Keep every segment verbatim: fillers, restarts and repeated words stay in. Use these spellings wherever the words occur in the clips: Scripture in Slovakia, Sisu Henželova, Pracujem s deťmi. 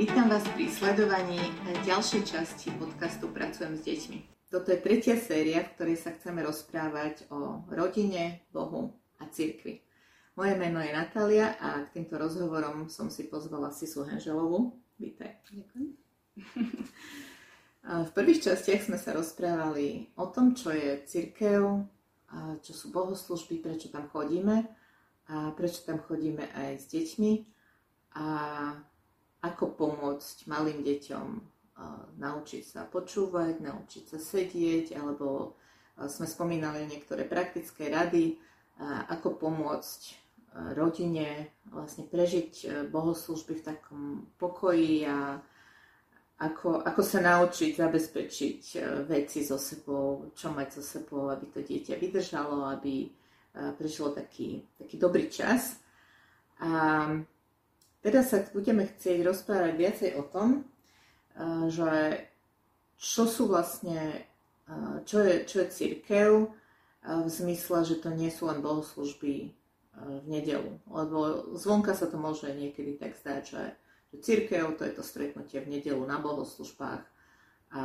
Vítam vás pri sledovaní ďalšej časti podcastu Pracujem s deťmi. Toto je tretia séria, v ktorej sa chceme rozprávať o rodine, Bohu a cirkvi. Moje meno je Natália a k týmto rozhovorom som si pozvala Sisu Henželovu. Vítaj. Ďakujem. V prvých častiach sme sa rozprávali o tom, čo je cirkev, čo sú bohoslúžby, prečo tam chodíme a prečo tam chodíme aj s deťmi a ako pomôcť malým deťom naučiť sa počúvať, naučiť sa sedieť, alebo sme spomínali niektoré praktické rady, ako pomôcť rodine vlastne prežiť bohoslúžby v takom pokoji a ako, ako sa naučiť zabezpečiť veci so sebou, čo mať so sebou, aby to dieťa vydržalo, aby prežilo taký, taký dobrý čas. A teraz sa budeme chcieť rozprávať viacej o tom, že čo sú vlastne, čo je, čo je cirkev v zmysle, že to nie sú len bohoslúžby v nedeľu. Lebo zvonka sa to môže niekedy tak zdať, že, že cirkev to je to stretnutie v nedeľu na bohoslúžbách a,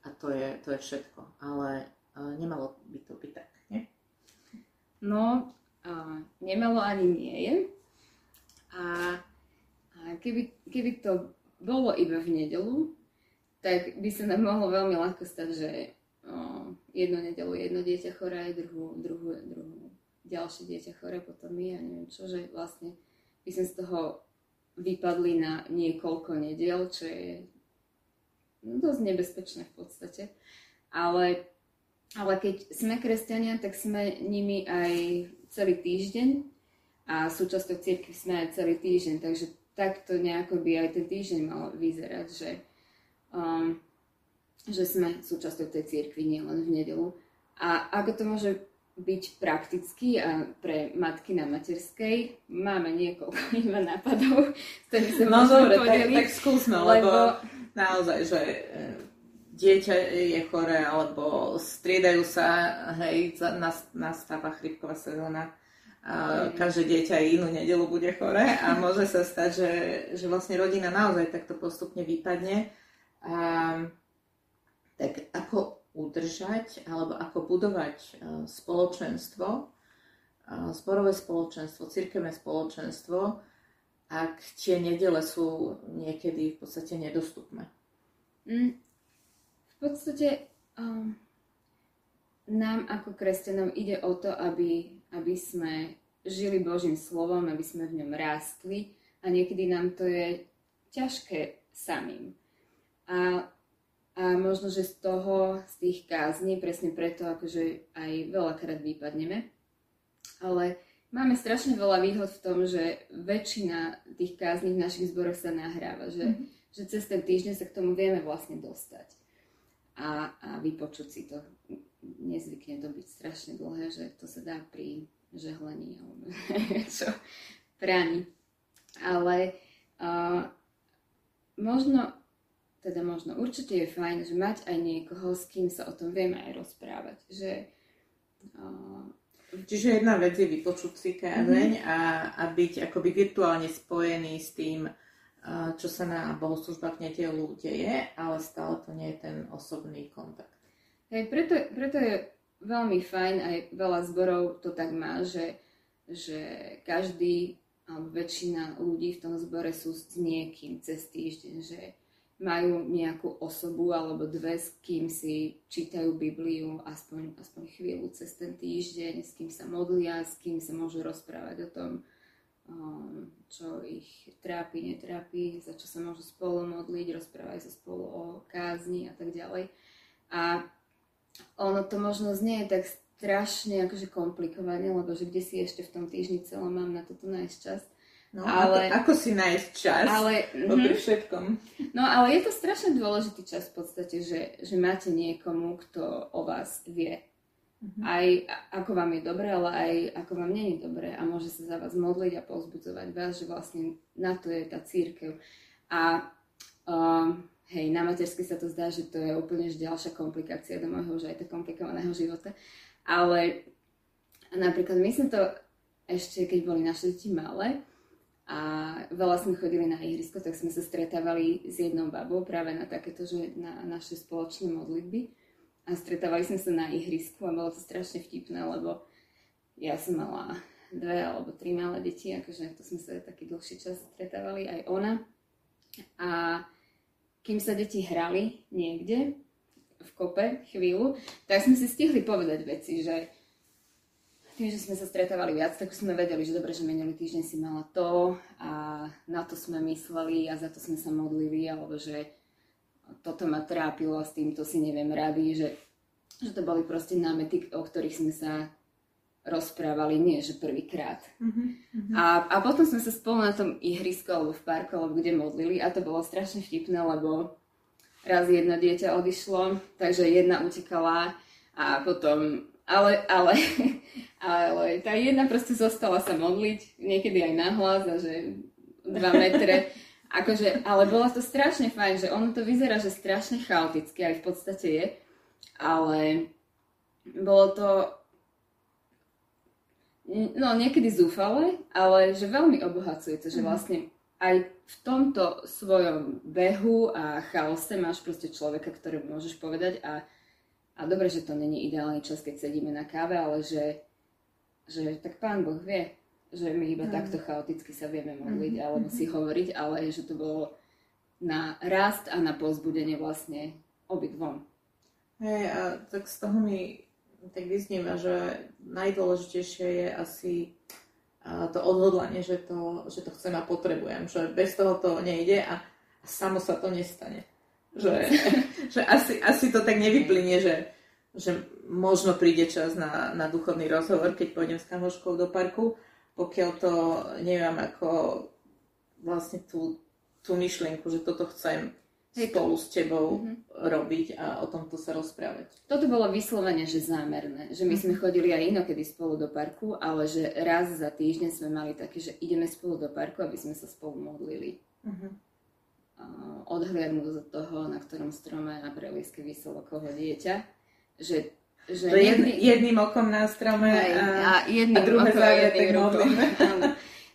a to, je, to je všetko. Ale nemalo by to byť tak, nie? No, nemalo ani nie je. A, a keby, keby to bolo iba v nedeľu, tak by sa nám mohlo veľmi ľahko stať, že o, jednu nedeľu jedno dieťa choré, druhú, druhú, druhú ďalšie dieťa choré, potom my, ja neviem čo, že vlastne by sme z toho vypadli na niekoľko nediel, čo je no, dosť nebezpečné v podstate. Ale, ale keď sme kresťania, tak sme nimi aj celý týždeň. A súčasťou cirkvi sme aj celý týždeň, takže takto nejako by aj ten týždeň mal vyzerať, že, um, že sme súčasťou tej cirkvi nielen v nedeľu. A ako to môže byť prakticky a pre matky na materskej, máme niekoľko iba nápadov, s ktorými sa no, môžeme podeliť. Tak, tak skúsme, lebo, lebo naozaj, že dieťa je choré, alebo striedajú sa, hej, nastáva chrípková sezóna. A každé dieťa inú nedeľu bude choré a môže sa stať, že, že vlastne rodina naozaj takto postupne vypadne. A, tak ako udržať alebo ako budovať spoločenstvo, zborové spoločenstvo, cirkevné spoločenstvo, ak tie nedele sú niekedy v podstate nedostupné? Mm, v podstate um, nám ako kresťanom ide o to, aby aby sme žili Božím slovom, aby sme v ňom rástli a niekedy nám to je ťažké samým. A, a možno, že z toho, z tých kázní, presne preto, akože aj veľakrát vypadneme, ale máme strašne veľa výhod v tom, že väčšina tých kázní v našich zboroch sa nahráva, že, mm-hmm. že cez ten týždeň sa k tomu vieme vlastne dostať a, a vypočuť si to. Nezvykne to byť strašne dlhé, že to sa dá pri žehlení alebo čo, prani. Ale uh, možno, teda možno, určite je fajn, že mať aj niekoho, s kým sa o tom vieme aj rozprávať. Že, uh, Čiže jedna vec je vypočuť si kázeň mm-hmm. a, a byť akoby virtuálne spojený s tým, uh, čo sa na bohoslúžbách nedeľu deje, ale stále to nie je ten osobný kontakt. Hej, preto, preto je veľmi fajn, aj veľa zborov to tak má, že, že každý alebo väčšina ľudí v tom zbore sú s niekým cez týždeň, že majú nejakú osobu alebo dve, s kým si čítajú Bibliu aspoň, aspoň chvíľu cez ten týždeň, s kým sa modlia, s kým sa môžu rozprávať o tom, čo ich trápi, netrápi, za čo sa môžu spolu modliť, rozprávať sa spolu o kázni a tak ďalej. A ono to možno znie tak strašne akože komplikované, lebo že kde si ešte v tom týždni celom mám na toto nájsť čas. No, ale ako si nájsť čas? Ale, popri všetkom. No, ale je to strašne dôležitý čas v podstate, že, že máte niekomu, kto o vás vie. Mm-hmm. Aj ako vám je dobre, ale aj ako vám nie je dobre a môže sa za vás modliť a povzbudzovať vás, že vlastne na to je tá cirkev. A um, hej, na matersky sa to zdá, že to je úplne ďalšia komplikácia do môjho už aj tak komplikovaného života. Ale napríklad my sme to ešte, keď boli naše deti malé, a veľa sme chodili na ihrisko, tak sme sa stretávali s jednou babou práve na takéto, že na naše spoločné modlitby. A stretávali sme sa na ihrisku a bolo to strašne vtipné, lebo ja som mala dve alebo tri malé deti, akože to sme sa taký dlhší čas stretávali, aj ona. A kým sa deti hrali niekde v kope chvíľu, tak sme si stihli povedať veci, že tým, že sme sa stretávali viac, tak sme vedeli, že dobre, že minulý týždeň si mala to a na to sme mysleli a za to sme sa modlili, alebo že toto ma trápilo a s týmto si neviem rady, že, že to boli proste námety, o ktorých sme sa rozprávali, nie že prvýkrát. Mm-hmm. A, a potom sme sa spolu na tom ihrisku alebo v parku, alebo kde modlili a to bolo strašne vtipné, lebo raz jedno dieťa odišlo, takže jedna utekala a potom, ale, ale, ale tá jedna proste zostala sa modliť, niekedy aj nahlas a že dva metre. Akože, ale bolo to strašne fajn, že ono to vyzerá, že strašne chaoticky, aj v podstate je, ale bolo to no niekedy zúfale, ale že veľmi obohacujúce, že vlastne aj v tomto svojom behu a chaose máš proste človeka, ktorý môžeš povedať a, a dobre, že to není ideálny čas, keď sedíme na káve, ale že, že tak Pán Boh vie, že my iba mm. takto chaoticky sa vieme modliť mm. alebo si hovoriť, ale že to bolo na rast a na povzbudenie vlastne obidvom. Hej, a tak z toho mi tak vyznieva, že najdôležitejšie je asi to odhodlanie, že to, že to chcem a potrebujem, že bez toho to nejde a samo sa to nestane. Že, že asi, asi to tak nevyplynie, že, že možno príde čas na, na duchovný rozhovor, keď pôjdem s kamoškou do parku, pokiaľ to neviem ako vlastne tú, tú myšlienku, že toto chcem spolu s tebou mm-hmm. robiť a o tomto sa rozprávať. Toto bolo vyslovene, že zámerné, že my sme chodili aj inokedy spolu do parku, ale že raz za týždeň sme mali také, že ideme spolu do parku, aby sme sa spolu modlili. Mm-hmm. Odhliadnúť od toho, na ktorom strome na prelíske vyselo koho dieťa, že, že jedný, jedným okom na strome aj, a, a druhé záviatek modlíme.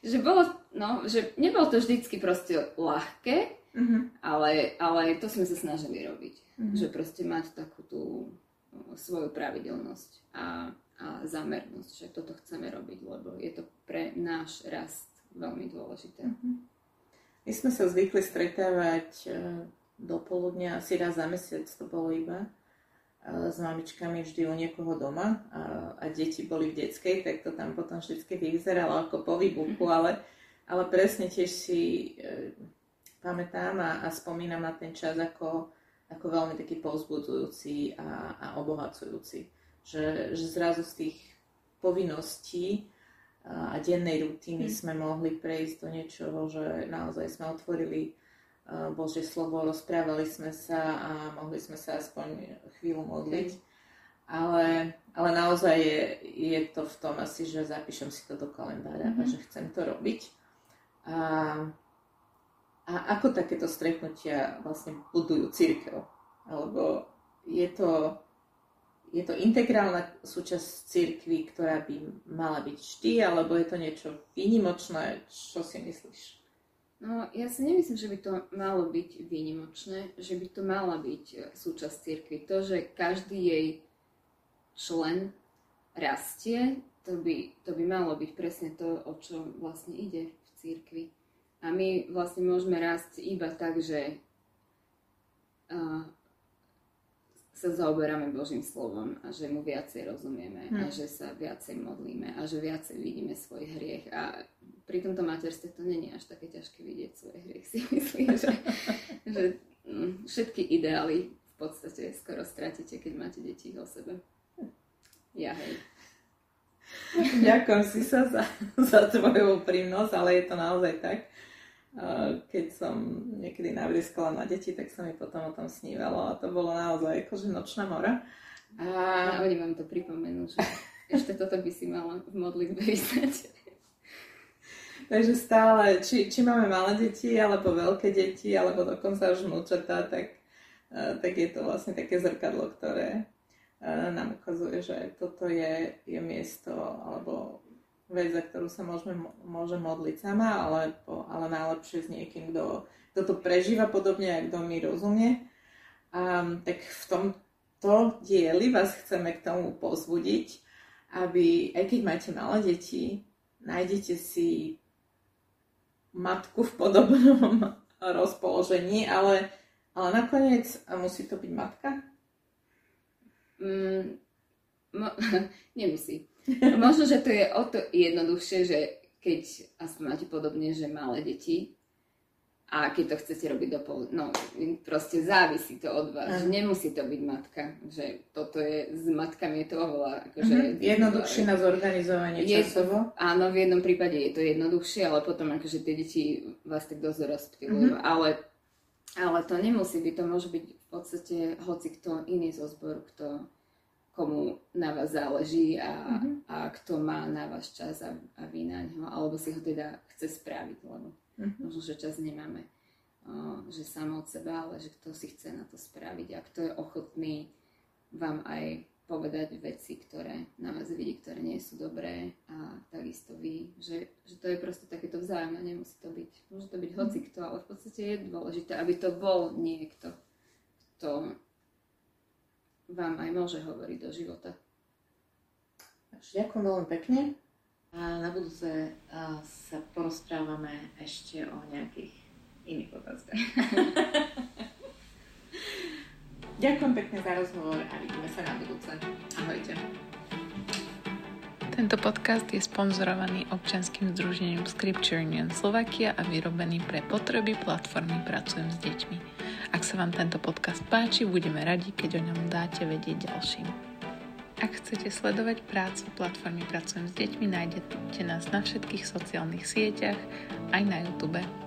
Že bolo, no, že nebolo to vždycky proste ľahké, Uh-huh. Ale, ale to sme sa snažili robiť, uh-huh. že proste mať takú tú svoju pravidelnosť a, a zámernosť, že toto chceme robiť, lebo je to pre náš rast veľmi dôležité. Uh-huh. My sme sa zvykli stretávať do poludnia, asi raz za mesiac to bolo iba, s mamičkami vždy u niekoho doma a, a deti boli v detskej, tak to tam potom všetky vyzeralo ako po výbuchu, uh-huh. ale, ale presne tiež si pamätám a, a spomínam na ten čas ako, ako veľmi taký povzbudzujúci a, a obohacujúci. Že, že zrazu z tých povinností a, a dennej rutiny mm. sme mohli prejsť do niečoho, že naozaj sme otvorili uh, Božie slovo, rozprávali sme sa a mohli sme sa aspoň chvíľu modliť. Mm. Ale, ale naozaj je, je to v tom asi, že zapíšem si to do kalendára mm-hmm. a že chcem to robiť. A A ako takéto stretnutia vlastne budujú cirkev? Alebo je to, je to integrálna súčasť cirkvi, ktorá by mala byť vždy, alebo je to niečo výnimočné? Čo si myslíš? No, ja si nemyslím, že by to malo byť výnimočné, že by to mala byť súčasť cirkvi. To, že každý jej člen rastie, to by, to by malo byť presne to, o čo vlastne ide v cirkvi. A my vlastne môžeme rásť iba tak, že uh, sa zaoberáme Božím slovom a že mu viacej rozumieme hmm. a že sa viacej modlíme a že viacej vidíme svoj hriech. A pri tomto materstve to nie je až také ťažké vidieť svoj hriech, si myslím, že, že mm, všetky ideály v podstate skoro stratíte, keď máte deti o sebe. Ja hej. Ďakujem si sa za, za tvoju úprimnosť, ale je to naozaj tak. Keď som niekedy navrieskala na deti, tak sa mi potom o tom snívalo a to bolo naozaj akože nočná mora. A ja oni vám to pripomenú, že ešte toto by si mala v modlitbe vyznať. Takže stále, či, či máme malé deti, alebo veľké deti, alebo dokonca už vnúčatá, tak, tak je to vlastne také zrkadlo, ktoré nám ukazuje, že toto je, je miesto alebo vec, za ktorú sa môžeme, môžem modliť sama, ale, ale najlepšie s niekým, kto, kto to prežíva podobne a kto mi rozumie. Um, tak v tomto dieli vás chceme k tomu pozbudiť, aby, aj keď máte malé deti, nájdete si matku v podobnom rozpoložení, ale, ale nakoniec musí to byť matka? Mm, mo- nemusí. Možno, že to je o to jednoduchšie, že keď aspoň máte podobne, že malé deti a keď to chcete robiť do pol... No, proste závisí to od vás. Že nemusí to byť matka. Že toto je, s matkami je to oveľa... Akože, mm-hmm. Jednoduchšie na zorganizovanie je, časovo. Áno, v jednom prípade je to jednoduchšie, ale potom akože tie deti vás tak dosť rozptýľujú. Mm-hmm. Ale, ale to nemusí byť, to môže byť v podstate hoci kto iný zo zboru, kto... komu na vás záleží a, mm-hmm. a kto má na vás čas a, a vy na ňo, alebo si ho teda chce spraviť, lebo mm-hmm. možno, že čas nemáme, uh, že sám od seba, ale že kto si chce na to spraviť a kto je ochotný vám aj povedať veci, ktoré na vás vidí, ktoré nie sú dobré a takisto vy, že, že to je proste takéto vzájomné, nemusí to byť, môže to byť mm-hmm. hocikto, ale v podstate je dôležité, aby to bol niekto, kto vám aj môže hovoriť do života. Ďakujem veľmi pekne. A na budúce uh, sa porozprávame ešte o nejakých iných otázkach. Ďakujem pekne za rozhovor a vidíme sa na budúce. Ahojte. Tento podcast je sponzorovaný občianskym združením Scripture in Slovakia a vyrobený pre potreby platformy Pracujem s deťmi. Ak sa vám tento podcast páči, budeme radi, keď o ňom dáte vedieť ďalším. Ak chcete sledovať prácu platformy Pracujem s deťmi, nájdete nás na všetkých sociálnych sieťach, aj na YouTube.